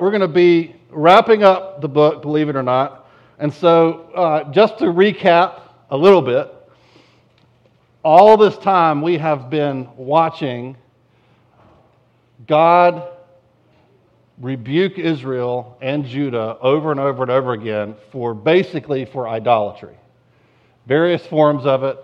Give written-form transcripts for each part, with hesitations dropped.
We're going to be wrapping up the book, believe it or not. And so just to recap a little bit, all this time we have been watching God rebuke Israel and Judah over and over and over again for idolatry. Various forms of it.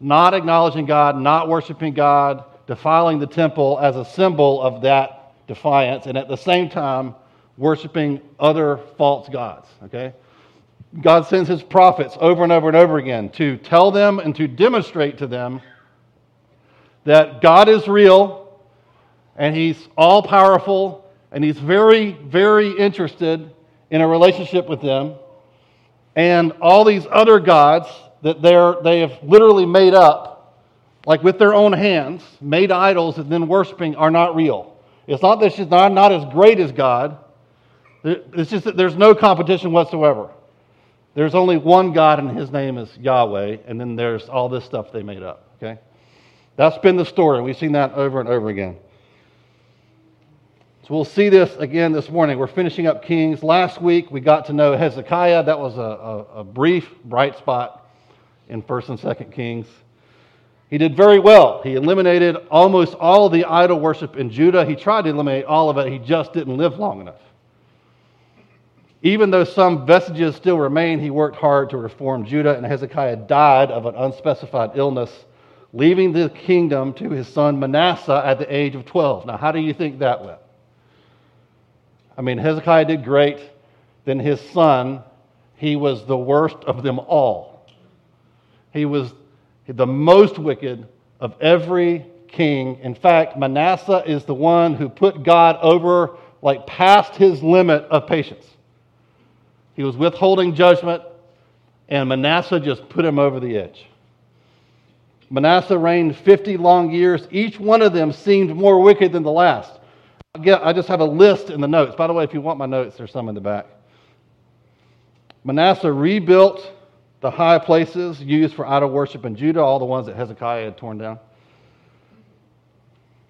Not acknowledging God, not worshiping God, defiling the temple as a symbol of that defiance, and at the same time worshiping other false gods, okay? God sends his prophets over and over and over again to tell them and to demonstrate to them that God is real and he's all-powerful and he's very, very interested in a relationship with them, and all these other gods that they have literally made up, like with their own hands, made idols and then worshiping, are not real. It's not that she's not as great as God. It's just that there's no competition whatsoever. There's only one God, and his name is Yahweh, and then there's all this stuff they made up, okay? That's been the story. We've seen that over and over again. So we'll see this again this morning. We're finishing up Kings. Last week, we got to know Hezekiah. That was a brief bright spot in 1st and 2nd Kings. He did very well. He eliminated almost all of the idol worship in Judah. He tried to eliminate all of it. He just didn't live long enough. Even though some vestiges still remain, he worked hard to reform Judah, and Hezekiah died of an unspecified illness, leaving the kingdom to his son Manasseh at the age of 12. Now, how do you think that went? I mean, Hezekiah did great. Then his son, he was the worst of them all. He was the most wicked of every king. In fact, Manasseh is the one who put God over, like, past his limit of patience. He was withholding judgment, and Manasseh just put him over the edge. Manasseh reigned 50 long years. Each one of them seemed more wicked than the last. Again, I just have a list in the notes. By the way, if you want my notes, there's some in the back. Manasseh rebuilt the high places used for idol worship in Judah, all the ones that Hezekiah had torn down.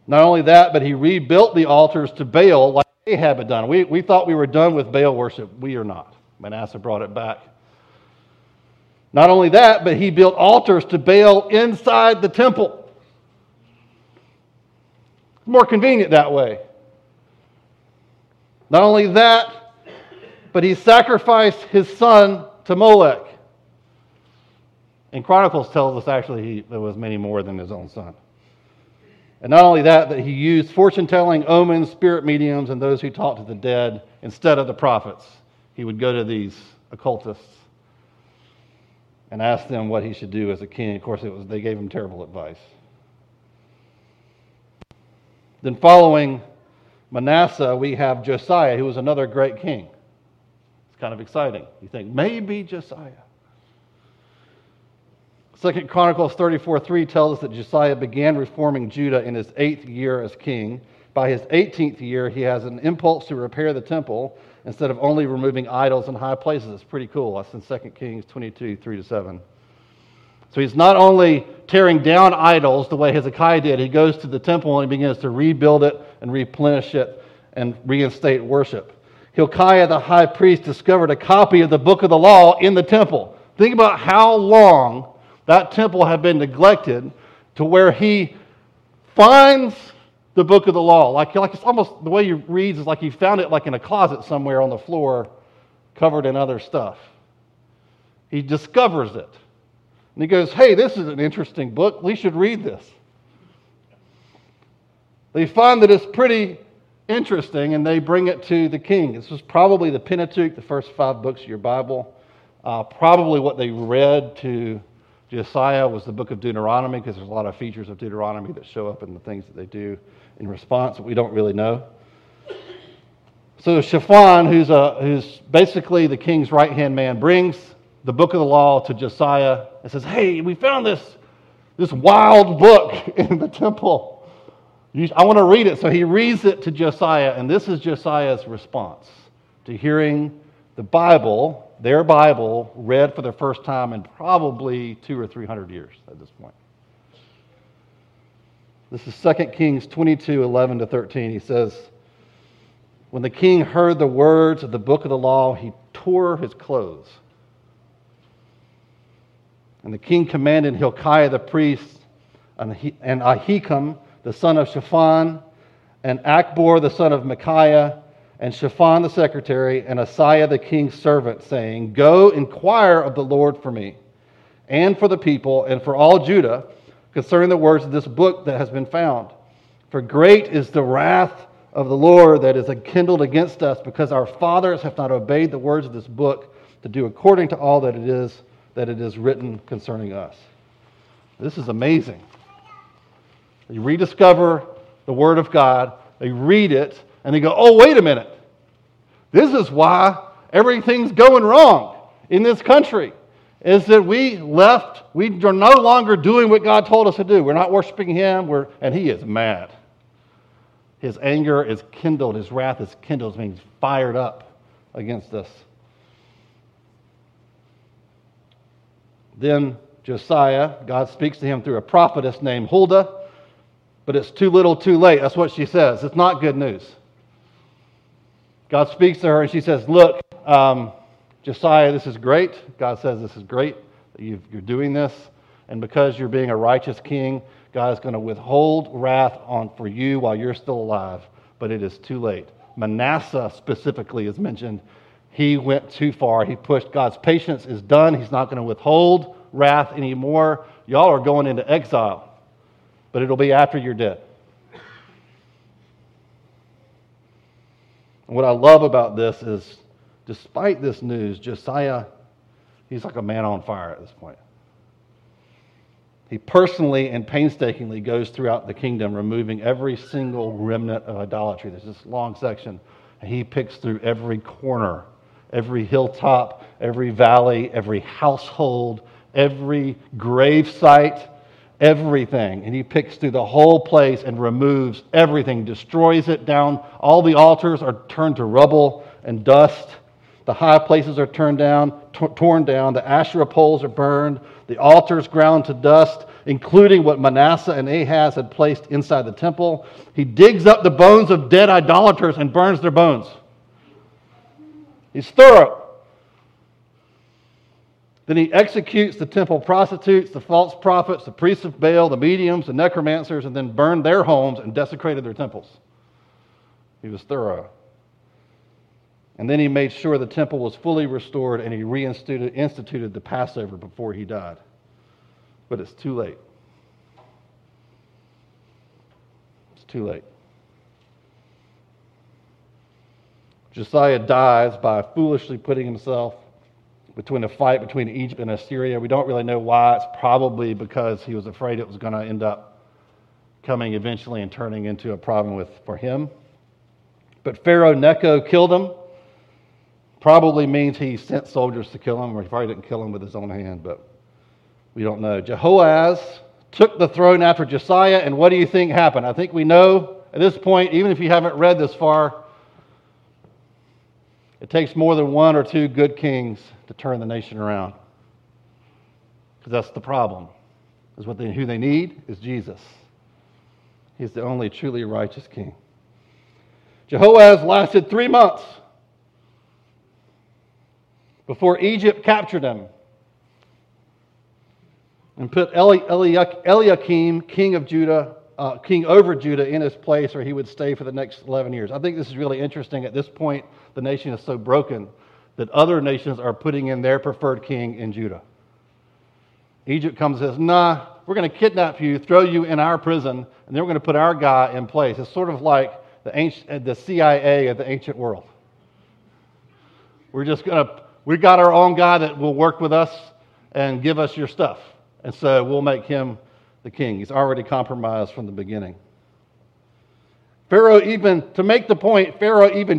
Not only that, but he rebuilt the altars to Baal like Ahab had done. We thought we were done with Baal worship. We are not. Manasseh brought it back. Not only that, but he built altars to Baal inside the temple. More convenient that way. Not only that, but he sacrificed his son to Molech. And Chronicles tells us actually there was many more than his own son. And not only that, but he used fortune-telling, omens, spirit mediums, and those who talked to the dead instead of the prophets. He would go to these occultists and ask them what he should do as a king. Of course, they gave him terrible advice. Then following Manasseh, we have Josiah, who was another great king. It's kind of exciting. You think, maybe Josiah. 2 Chronicles 34:3 tells us that Josiah began reforming Judah in his 8th year as king. By his 18th year, he has an impulse to repair the temple instead of only removing idols in high places. It's pretty cool. That's in 2 Kings 22:3-7. So he's not only tearing down idols the way Hezekiah did, he goes to the temple and he begins to rebuild it and replenish it and reinstate worship. Hilkiah the high priest discovered a copy of the book of the law in the temple. Think about how long that temple had been neglected, to where he finds the book of the law. Like it's almost, the way he reads is like he found it like in a closet somewhere on the floor, covered in other stuff. He discovers it. And he goes, hey, this is an interesting book. We should read this. They find that it's pretty interesting, and they bring it to the king. This was probably the Pentateuch, the first 5 books of your Bible. Probably what they read to Josiah was the book of Deuteronomy, because there's a lot of features of Deuteronomy that show up in the things that they do in response that we don't really know. So Shaphan, who's basically the king's right-hand man, brings the book of the law to Josiah and says, hey, we found this wild book in the temple. I want to read it. So he reads it to Josiah, and this is Josiah's response to hearing the Bible, their Bible, read for the first time in probably 200 or 300 years at this point. This is 2 Kings 22:11-13. He says, When the king heard the words of the book of the law, he tore his clothes. And the king commanded Hilkiah the priest and Ahikam, the son of Shaphan, and Akbor, the son of Micaiah, and Shaphan, the secretary, and Asaiah, the king's servant, saying, "Go inquire of the Lord for me, and for the people, and for all Judah, concerning the words of this book that has been found. For great is the wrath of the Lord that is kindled against us, because our fathers have not obeyed the words of this book to do according to all that it is written concerning us." This is amazing. They rediscover the Word of God, they read it, and they go, oh, wait a minute. This is why everything's going wrong in this country, is that we are no longer doing what God told us to do. We're not worshiping Him, and He is mad. His anger is kindled, His wrath is kindled, it means fired up against us. Then Josiah, God speaks to him through a prophetess named Huldah, but it's too little, too late. That's what she says. It's not good news. God speaks to her and she says, look, Josiah, this is great. God says this is great that you're doing this. And because you're being a righteous king, God is going to withhold wrath for you while you're still alive. But it is too late. Manasseh specifically is mentioned. He went too far. He pushed. God's patience is done. He's not going to withhold wrath anymore. Y'all are going into exile, but it'll be after you're dead. And what I love about this is, despite this news, Josiah, he's like a man on fire at this point. He personally and painstakingly goes throughout the kingdom, removing every single remnant of idolatry. There's this long section, and he picks through every corner, every hilltop, every valley, every household, every grave site, everything. And he picks through the whole place and removes everything, destroys it down. All the altars are turned to rubble and dust. The high places are torn down. The Asherah poles are burned. The altars ground to dust, including what Manasseh and Ahaz had placed inside the temple. He digs up the bones of dead idolaters and burns their bones. He's thorough. Then he executes the temple prostitutes, the false prophets, the priests of Baal, the mediums, the necromancers, and then burned their homes and desecrated their temples. He was thorough. And then he made sure the temple was fully restored, and he instituted the Passover before he died. But it's too late. It's too late. Josiah dies by foolishly putting himself between a fight between Egypt and Assyria. We don't really know why. It's probably because he was afraid it was going to end up coming eventually and turning into a problem for him. But Pharaoh Necho killed him. Probably means he sent soldiers to kill him, or he probably didn't kill him with his own hand, but we don't know. Jehoahaz took the throne after Josiah, and what do you think happened? I think we know at this point, even if you haven't read this far, it takes more than one or two good kings to turn the nation around. Because that's the problem. Is who they need is Jesus. He's the only truly righteous king. Jehoahaz lasted 3 months before Egypt captured him and put Eliakim, king over Judah, in his place, or he would stay for the next 11 years. I think this is really interesting. At this point, the nation is so broken that other nations are putting in their preferred king in Judah. Egypt comes and says, nah, we're going to kidnap you, throw you in our prison, and then we're going to put our guy in place. It's sort of like the CIA of the ancient world. We got our own guy that will work with us and give us your stuff. And so we'll make him the king. He's already compromised from the beginning. Pharaoh even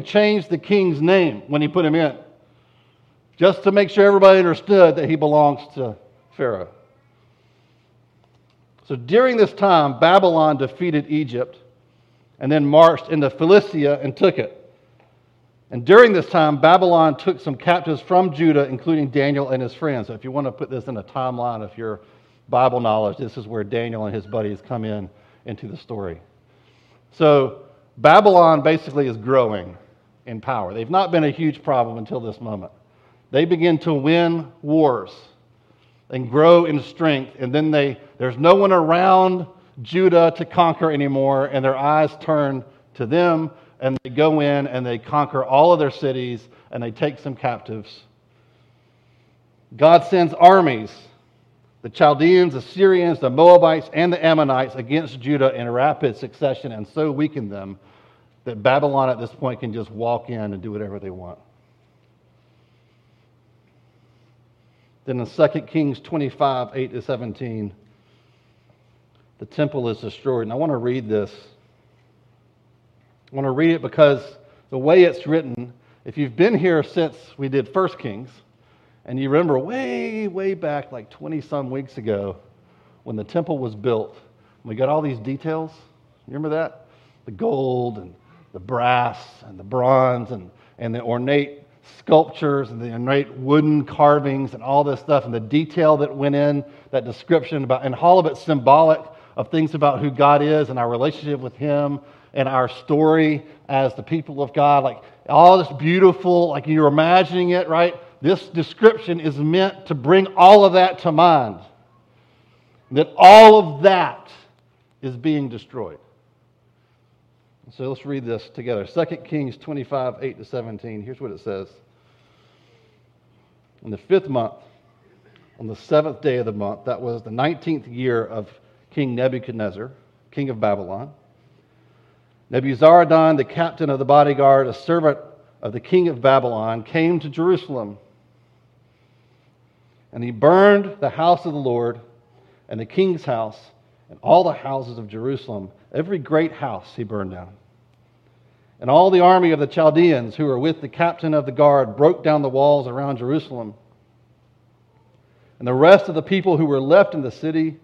changed the king's name when he put him in, just to make sure everybody understood that he belongs to Pharaoh. So during this time, Babylon defeated Egypt and then marched into Philistia and took it. And during this time, Babylon took some captives from Judah, including Daniel and his friends. So if you want to put this in a timeline of your Bible knowledge, this is where Daniel and his buddies come into the story. So Babylon basically is growing. in power. They've not been a huge problem until this moment. They begin to win wars and grow in strength, and then there's no one around Judah to conquer anymore, and their eyes turn to them, and they go in and they conquer all of their cities, and they take some captives. God sends armies, the Chaldeans, the Syrians, the Moabites, and the Ammonites against Judah in rapid succession, and so weaken them that Babylon at this point can just walk in and do whatever they want. Then in 2 Kings 25, 8-17, the temple is destroyed. And I want to read this. I want to read it because the way it's written, if you've been here since we did 1 Kings, and you remember way, way back, like 20-some weeks ago, when the temple was built, we got all these details. You remember that? The gold and the brass and the bronze and the ornate sculptures and the ornate wooden carvings and all this stuff and the detail that went in, that description about, and all of it's symbolic of things about who God is and our relationship with Him and our story as the people of God. Like all this beautiful, like you're imagining it, right? This description is meant to bring all of that to mind. That all of that is being destroyed. So let's read this together. 2 Kings 25, 8-17. Here's what it says. In the 5th month, on the 7th day of the month, that was the 19th year of King Nebuchadnezzar, king of Babylon, Nebuzaradan, the captain of the bodyguard, a servant of the king of Babylon, came to Jerusalem. And he burned the house of the Lord and the king's house and all the houses of Jerusalem. Every great house he burned down. And all the army of the Chaldeans who were with the captain of the guard broke down the walls around Jerusalem. And the rest of the people who were left in the city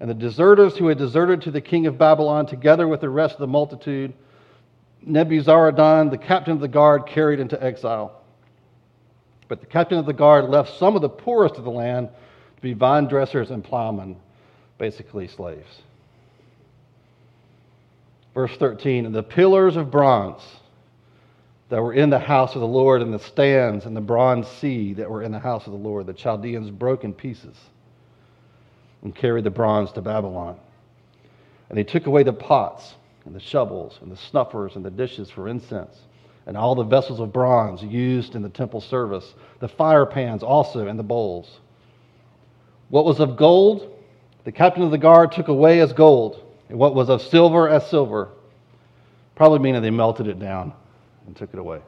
and the deserters who had deserted to the king of Babylon together with the rest of the multitude, Nebuzaradan, the captain of the guard, carried into exile. But the captain of the guard left some of the poorest of the land to be vine dressers and plowmen, basically slaves. Verse 13, and the pillars of bronze that were in the house of the Lord and the stands and the bronze sea that were in the house of the Lord, the Chaldeans broke in pieces and carried the bronze to Babylon. And they took away the pots and the shovels and the snuffers and the dishes for incense and all the vessels of bronze used in the temple service, the fire pans also and the bowls. What was of gold, the captain of the guard took away as gold, and what was of silver as silver, probably meaning they melted it down and took it away.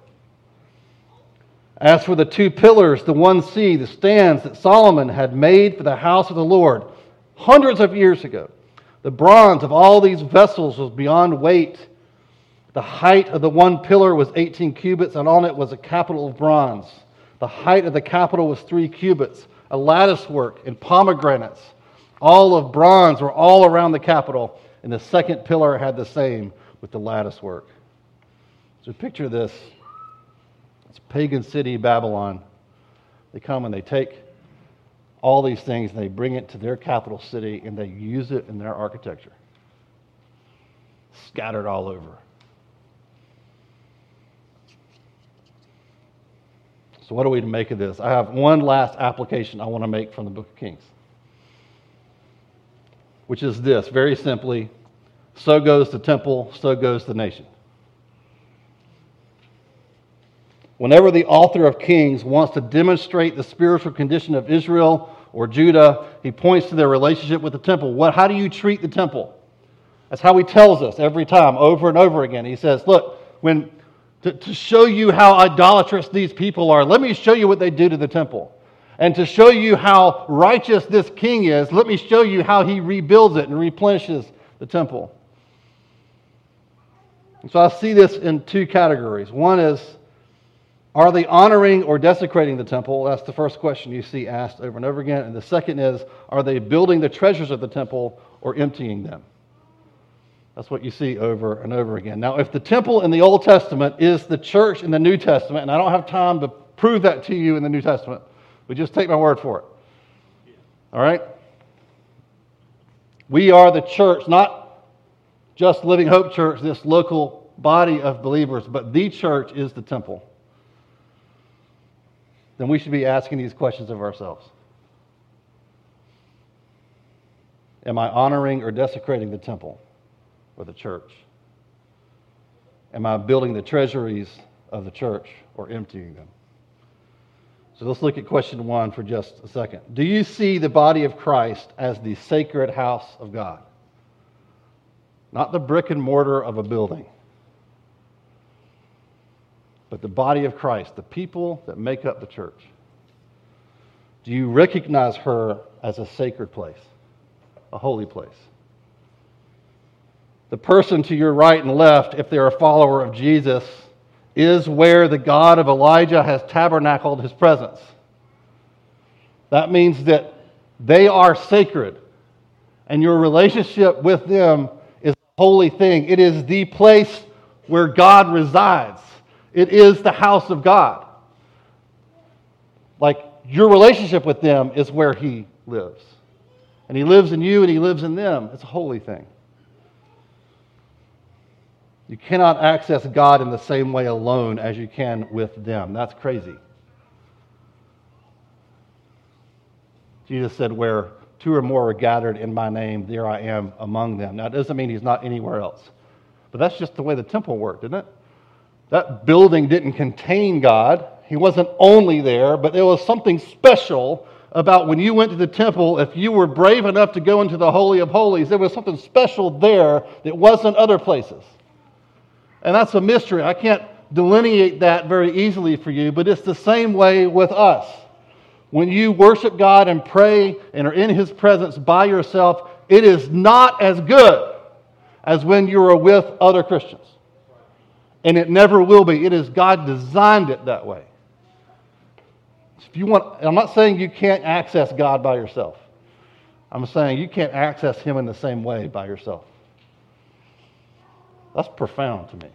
As for the two pillars, the one sea, the stands that Solomon had made for the house of the Lord hundreds of years ago, the bronze of all these vessels was beyond weight. The height of the one pillar was 18 cubits, and on it was a capital of bronze. The height of the capital was 3 cubits, a lattice work and pomegranates. All of bronze were all around the capital. And the second pillar had the same with the lattice work. So picture this. It's pagan city, Babylon. They come and they take all these things and they bring it to their capital city and they use it in their architecture. Scattered all over. So what are we to make of this? I have one last application I want to make from the Book of Kings, which is this, very simply, so goes the temple, so goes the nation. Whenever the author of Kings wants to demonstrate the spiritual condition of Israel or Judah, he points to their relationship with the temple. How do you treat the temple? That's how he tells us every time, over and over again. He says, look, to show you how idolatrous these people are, let me show you what they do to the temple. And to show you how righteous this king is, let me show you how he rebuilds it and replenishes the temple. And so I see this in two categories. One is, are they honoring or desecrating the temple? That's the first question you see asked over and over again. And the second is, are they building the treasures of the temple or emptying them? That's what you see over and over again. Now, if the temple in the Old Testament is the church in the New Testament, and I don't have time to prove that to you in the New Testament, but just take my word for it. All right? We are the church, not just Living Hope Church, this local body of believers, but the church is the temple, then we should be asking these questions of ourselves. Am I honoring or desecrating the temple or the church? Am I building the treasuries of the church or emptying them? So let's look at question one for just a second. Do you see the body of Christ as the sacred house of God? Not the brick and mortar of a building, but the body of Christ, the people that make up the church. Do you recognize her as a sacred place, a holy place? The person to your right and left, if they're a follower of Jesus, is where the God of Elijah has tabernacled his presence. That means that they are sacred, and your relationship with them is a holy thing. It is the place where God resides. It is the house of God. Like, your relationship with them is where he lives. And he lives in you and he lives in them. It's a holy thing. You cannot access God in the same way alone as you can with them. That's crazy. Jesus said, where two or more are gathered in my name, there I am among them. Now, it doesn't mean he's not anywhere else. But that's just the way the temple worked, isn't it? That building didn't contain God. He wasn't only there, but there was something special about when you went to the temple, if you were brave enough to go into the Holy of Holies, there was something special there that wasn't other places. And that's a mystery. I can't delineate that very easily for you, but it's the same way with us. When you worship God and pray and are in His presence by yourself, it is not as good as when you are with other Christians. And it never will be. It is God designed it that way. If you want, I'm not saying you can't access God by yourself. I'm saying you can't access Him in the same way by yourself. That's profound to me.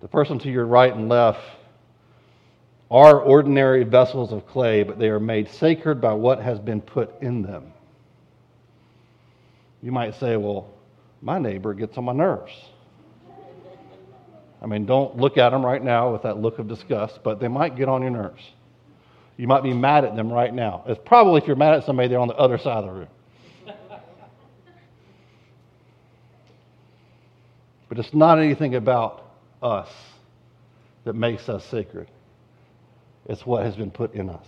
The person to your right and left are ordinary vessels of clay, but they are made sacred by what has been put in them. You might say, well, my neighbor gets on my nerves. I mean, don't look at them right now with that look of disgust, but they might get on your nerves. You might be mad at them right now. It's probably, if you're mad at somebody, they're on the other side of the room. But it's not anything about us that makes us sacred. It's what has been put in us.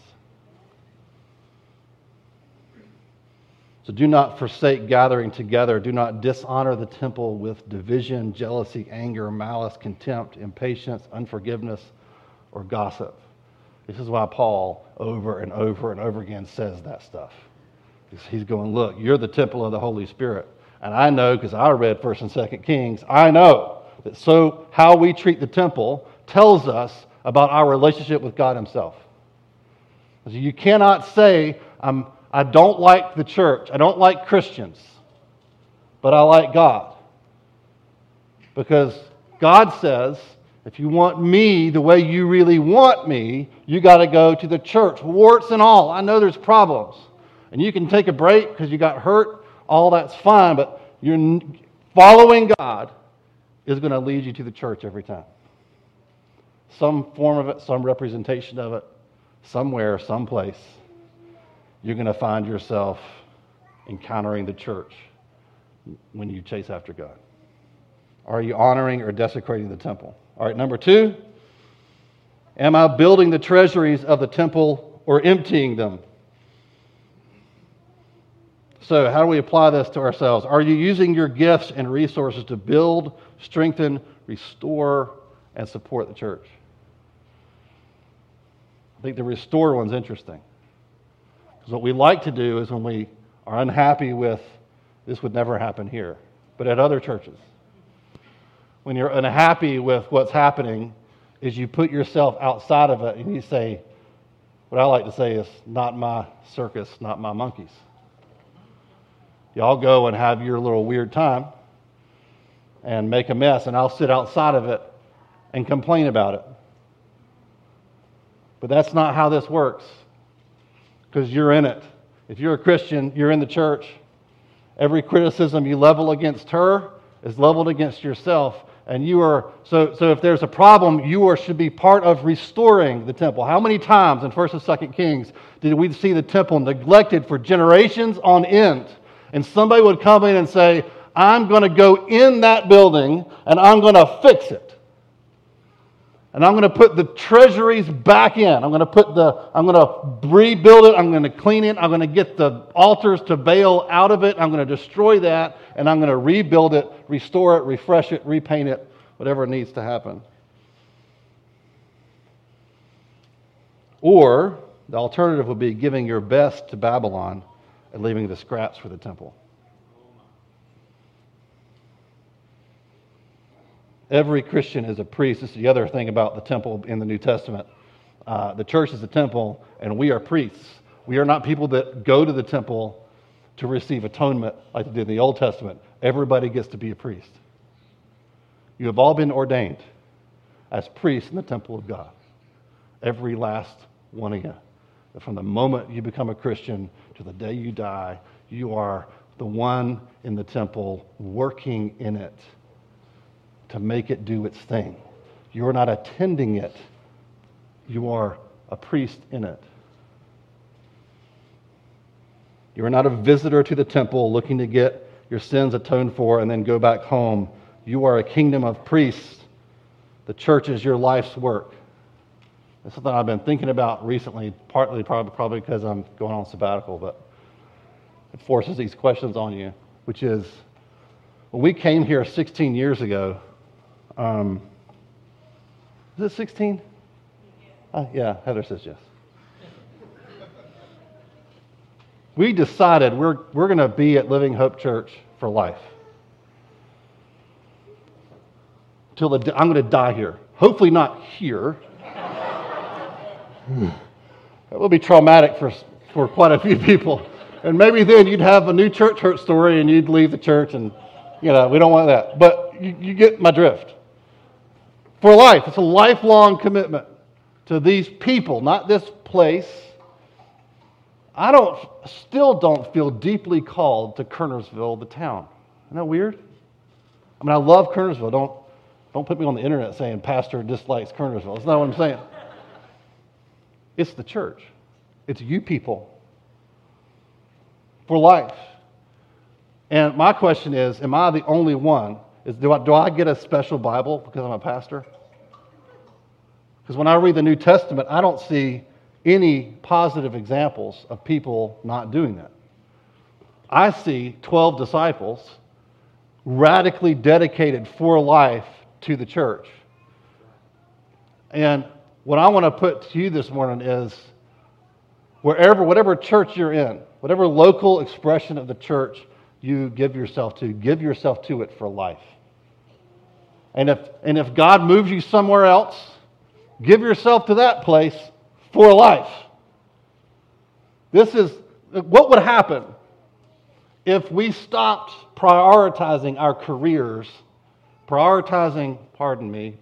So do not forsake gathering together. Do not dishonor the temple with division, jealousy, anger, malice, contempt, impatience, unforgiveness, or gossip. This is why Paul over and over and over again says that stuff. He's going, look, you're the temple of the Holy Spirit. And I know, because I read 1 and 2 Kings, I know that so how we treat the temple tells us about our relationship with God Himself. You cannot say, I don't like the church, I don't like Christians, but I like God. Because God says, if you want me the way you really want me, you got to go to the church, warts and all. I know there's problems. And you can take a break because you got hurt. All that's fine, but you're following God is going to lead you to the church every time. Some form of it, some representation of it, somewhere, someplace, you're going to find yourself encountering the church when you chase after God. Are you honoring or desecrating the temple? All right, number two, am I building the treasuries of the temple or emptying them? So how do we apply this to ourselves? Are you using your gifts and resources to build, strengthen, restore, and support the church? I think the restore one's interesting. Because what we like to do is when we are unhappy with, this would never happen here, but at other churches. When you're unhappy with what's happening, is you put yourself outside of it and you say, what I like to say is, not my circus, not my monkeys. Y'all go and have your little weird time and make a mess, and I'll sit outside of it and complain about it. But that's not how this works, because you're in it. If you're a Christian, you're in the church, Every criticism you level against her is leveled against yourself. And you are, so if there's a problem, you are should be part of restoring the temple. How many times in 1st and 2nd Kings did we see the temple neglected for generations on end? And somebody would come in and say, I'm going to go in that building and I'm going to fix it. And I'm going to put the treasuries back in. I'm going to rebuild it. I'm going to clean it. I'm going to get the altars to Baal out of it. I'm going to destroy that, and I'm going to rebuild it, restore it, refresh it, repaint it, whatever needs to happen. Or the alternative would be giving your best to Babylon and leaving the scraps for the temple. Every Christian is a priest. This is the other thing about the temple in the New Testament. The church is the temple, and we are priests. We are not people that go to the temple to receive atonement like they did in the Old Testament. Everybody gets to be a priest. You have all been ordained as priests in the temple of God. Every last one of you. From the moment you become a Christian to the day you die, you are the one in the temple working in it, to make it do its thing. You're not attending it. You are a priest in it. You're not a visitor to the temple looking to get your sins atoned for and then go back home. You are a kingdom of priests. The church is your life's work. That's something I've been thinking about recently, partly probably because I'm going on sabbatical, but it forces these questions on you, which is, when we came here 16 years ago, is it 16? Yeah, Heather says yes. We decided we're going to be at Living Hope Church for life. I'm going to die here. Hopefully not here. That will be traumatic for quite a few people. And maybe then you'd have a new church hurt story and you'd leave the church, and we don't want that. But you get my drift. For life, it's a lifelong commitment to these people, not this place. I still don't feel deeply called to Kernersville, the town. Isn't that weird? I mean, I love Kernersville. Don't put me on the internet saying pastor dislikes Kernersville. That's not what I'm saying. It's the church. It's you people. For life. And my question is, am I the only one? Do I get a special Bible because I'm a pastor? Because when I read the New Testament, I don't see any positive examples of people not doing that. I see 12 disciples radically dedicated for life to the church. And what I want to put to you this morning is, whatever church you're in, whatever local expression of the church you give yourself to it for life. And if God moves you somewhere else, give yourself to that place for life. This is what would happen if we stopped prioritizing our careers, prioritizing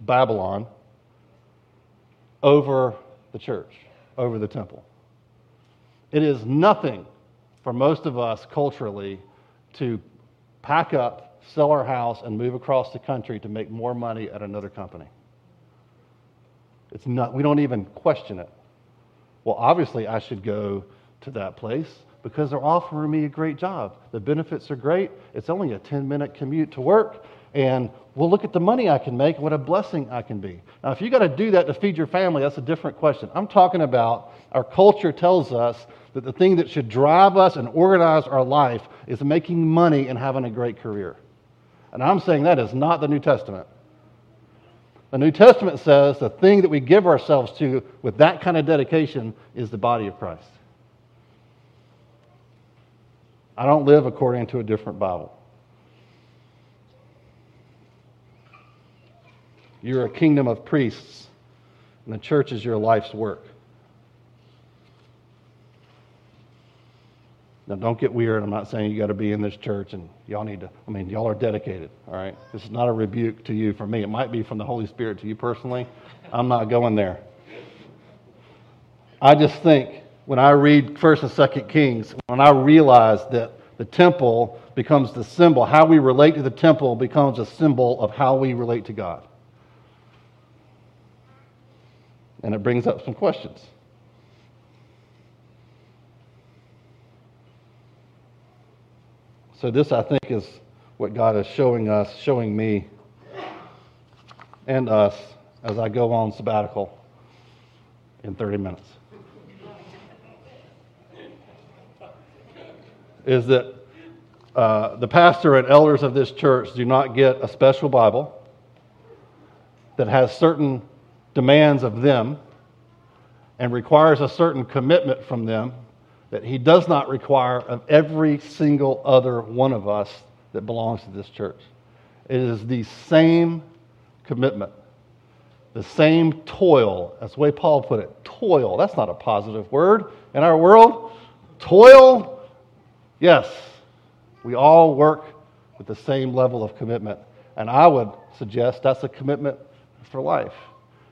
Babylon over the church, over the temple. It is nothing for most of us culturally to pack up, sell our house, and move across the country to make more money at another company. It's not. We don't even question it. Well, obviously, I should go to that place because they're offering me a great job. The benefits are great. It's only a 10-minute commute to work, and well, look at the money I can make and what a blessing I can be. Now, if you got to do that to feed your family, that's a different question. I'm talking about our culture tells us that the thing that should drive us and organize our life is making money and having a great career. And I'm saying that is not the New Testament. The New Testament says the thing that we give ourselves to with that kind of dedication is the body of Christ. I don't live according to a different Bible. You're a kingdom of priests, and the church is your life's work. Now, don't get weird. I'm not saying you got to be in this church and y'all are dedicated, all right? This is not a rebuke to you from me. It might be from the Holy Spirit to you personally. I'm not going there. I just think when I read 1st and 2nd Kings, when I realize that the temple becomes the symbol. How we relate to the temple becomes a symbol of how we relate to God. And it brings up some questions. So this, I think, is what God is showing us, showing me and us as I go on sabbatical in 30 minutes. Is that the pastor and elders of this church do not get a special Bible that has certain demands of them and requires a certain commitment from them that he does not require of every single other one of us that belongs to this church. It is the same commitment, the same toil. That's the way Paul put it. Toil. That's not a positive word in our world. Toil. Yes, we all work with the same level of commitment. And I would suggest that's a commitment for life.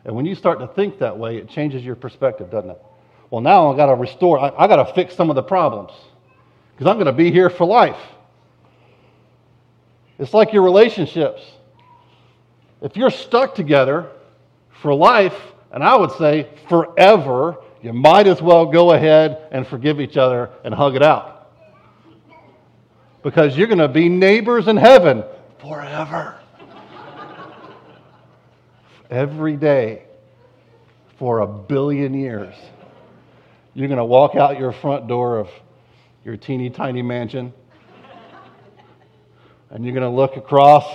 And when you start to think that way, it changes your perspective, doesn't it? Well, now I've got to restore, I've got to fix some of the problems because I'm going to be here for life. It's like your relationships. If you're stuck together for life, and I would say forever, you might as well go ahead and forgive each other and hug it out. Because you're going to be neighbors in heaven forever. Every day for 1 billion years. You're going to walk out your front door of your teeny tiny mansion and you're going to look across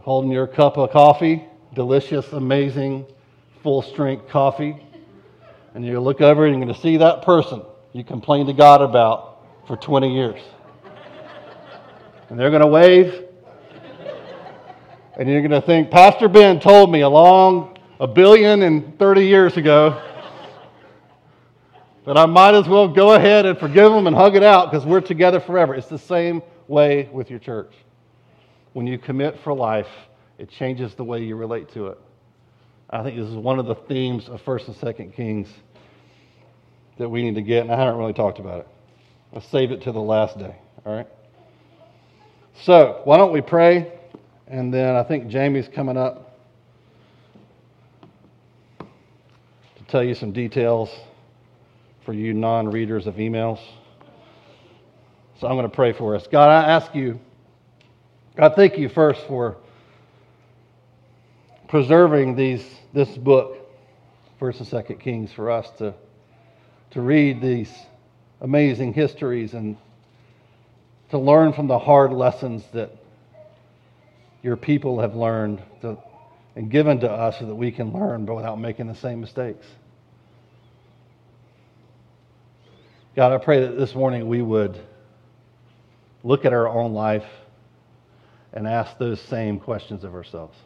holding your cup of coffee, delicious, amazing, full-strength coffee, and you look over and you're going to see that person you complained to God about for 20 years. And they're going to wave and you're going to think, Pastor Ben told me 1,030 years ago that I might as well go ahead and forgive them and hug it out because we're together forever. It's the same way with your church. When you commit for life, it changes the way you relate to it. I think this is one of the themes of 1st and 2nd Kings that we need to get, and I haven't really talked about it. Let's save it to the last day, all right? So, why don't we pray, and then I think Jamie's coming up to tell you some details for you non-readers of emails. So I'm going to pray for us. God, I ask you, God, thank you first for preserving this book, 1st and 2nd Kings, for us to read these amazing histories and to learn from the hard lessons that your people have learned and given to us so that we can learn but without making the same mistakes. God, I pray that this morning we would look at our own life and ask those same questions of ourselves.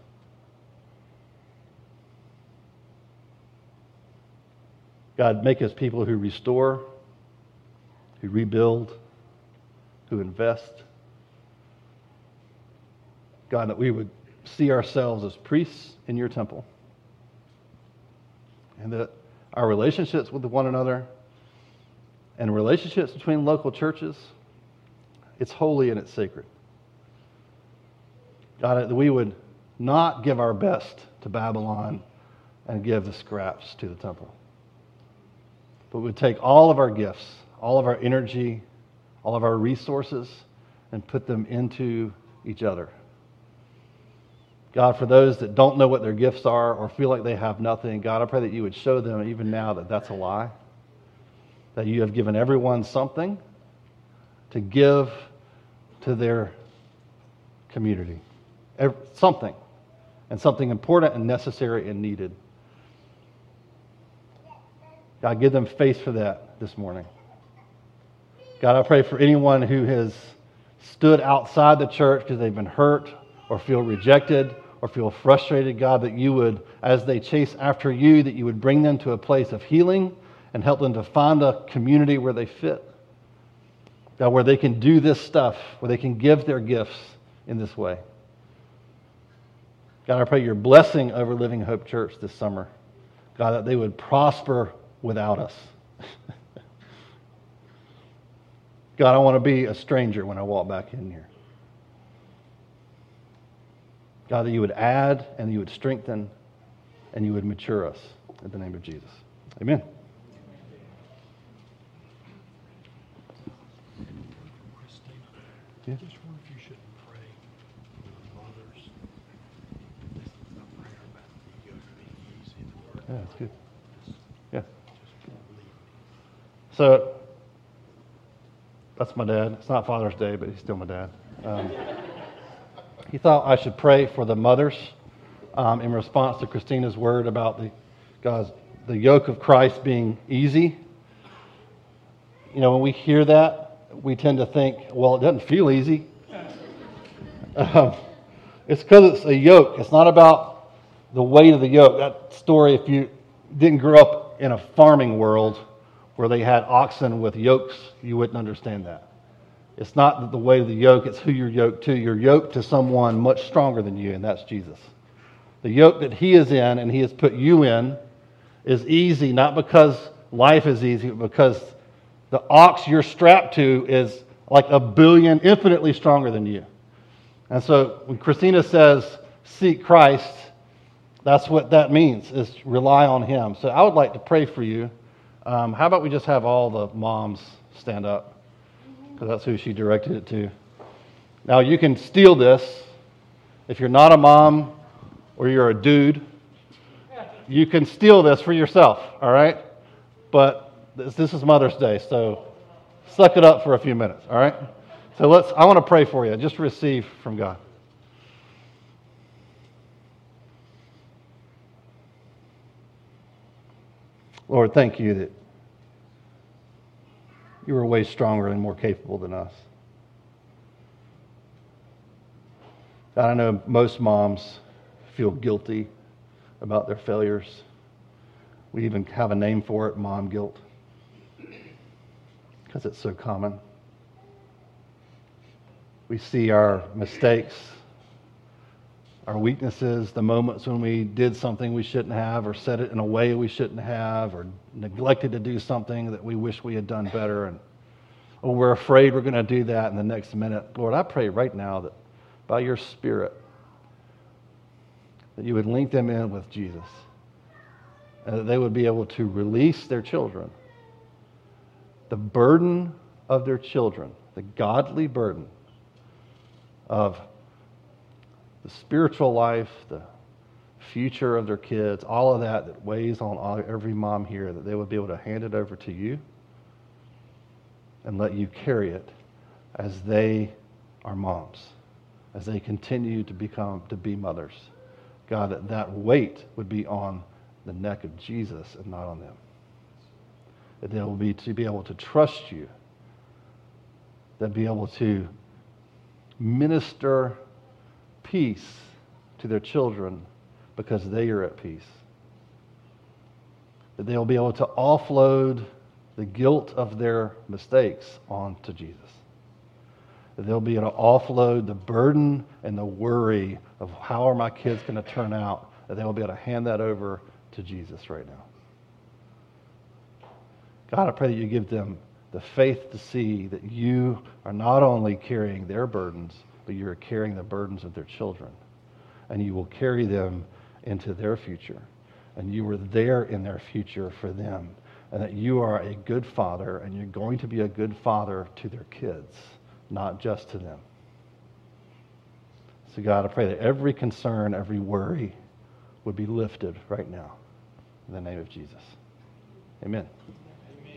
God, make us people who restore, who rebuild, who invest. God, that we would see ourselves as priests in your temple and that our relationships with one another and relationships between local churches, it's holy and it's sacred. God, that we would not give our best to Babylon and give the scraps to the temple. But we would take all of our gifts, all of our energy, all of our resources, and put them into each other. God, for those that don't know what their gifts are or feel like they have nothing, God, I pray that you would show them even now that that's a lie. That you have given everyone something to give to their community. Something. And something important and necessary and needed. God, give them faith for that this morning. God, I pray for anyone who has stood outside the church because they've been hurt or feel rejected or feel frustrated, God, that you would, as they chase after you, that you would bring them to a place of healing and help them to find a community where they fit. God, where they can do this stuff, where they can give their gifts in this way. God, I pray your blessing over Living Hope Church this summer. God, that they would prosper without us. God, I want to be a stranger when I walk back in here. God, that you would add and you would strengthen and you would mature us in the name of Jesus. Amen. Yeah. Yeah, that's good. Yeah. So, that's my dad. It's not Father's Day, but he's still my dad. He thought I should pray for the mothers in response to Christina's word about the yoke of Christ being easy. You know, when we hear that, we tend to think, well, it doesn't feel easy. It's because it's a yoke. It's not about the weight of the yoke. That story, if you didn't grow up in a farming world where they had oxen with yokes, you wouldn't understand that. It's not the weight of the yoke, it's who you're yoked to. You're yoked to someone much stronger than you, and that's Jesus. The yoke that he is in and he has put you in is easy, not because life is easy, but because the ox you're strapped to is like a billion, infinitely stronger than you. And so when Christina says, seek Christ, that's what that means, is rely on him. So I would like to pray for you. How about we just have all the moms stand up? Because that's who she directed it to. Now, you can steal this. If you're not a mom or you're a dude, you can steal this for yourself, all right? But this is Mother's Day, so suck it up for a few minutes, all right? So I want to pray for you. Just receive from God. Lord, thank you that you are way stronger and more capable than us. God, I know most moms feel guilty about their failures. We even have a name for it, mom guilt, because it's so common. We see our mistakes, our weaknesses, the moments when we did something we shouldn't have, or said it in a way we shouldn't have, or neglected to do something that we wish we had done better, and we're afraid we're going to do that in the next minute. Lord, I pray right now that by your Spirit that you would link them in with Jesus, and that they would be able to release their children, the burden of their children, the godly burden of the spiritual life, the future of their kids, all of that weighs on every mom here, that they would be able to hand it over to you and let you carry it as they are moms, as they continue to be mothers. God, that weight would be on the neck of Jesus and not on them. That they will be to be able to trust you, that be able to minister peace to their children because they are at peace. That they'll be able to offload the guilt of their mistakes onto Jesus. That they'll be able to offload the burden and the worry of how are my kids going to turn out, that they'll be able to hand that over to Jesus right now. God, I pray that you give them the faith to see that you are not only carrying their burdens, but you are carrying the burdens of their children, and you will carry them into their future, and you were there in their future for them, and that you are a good father, and you're going to be a good father to their kids, not just to them. So God, I pray that every concern, every worry would be lifted right now in the name of Jesus. Amen.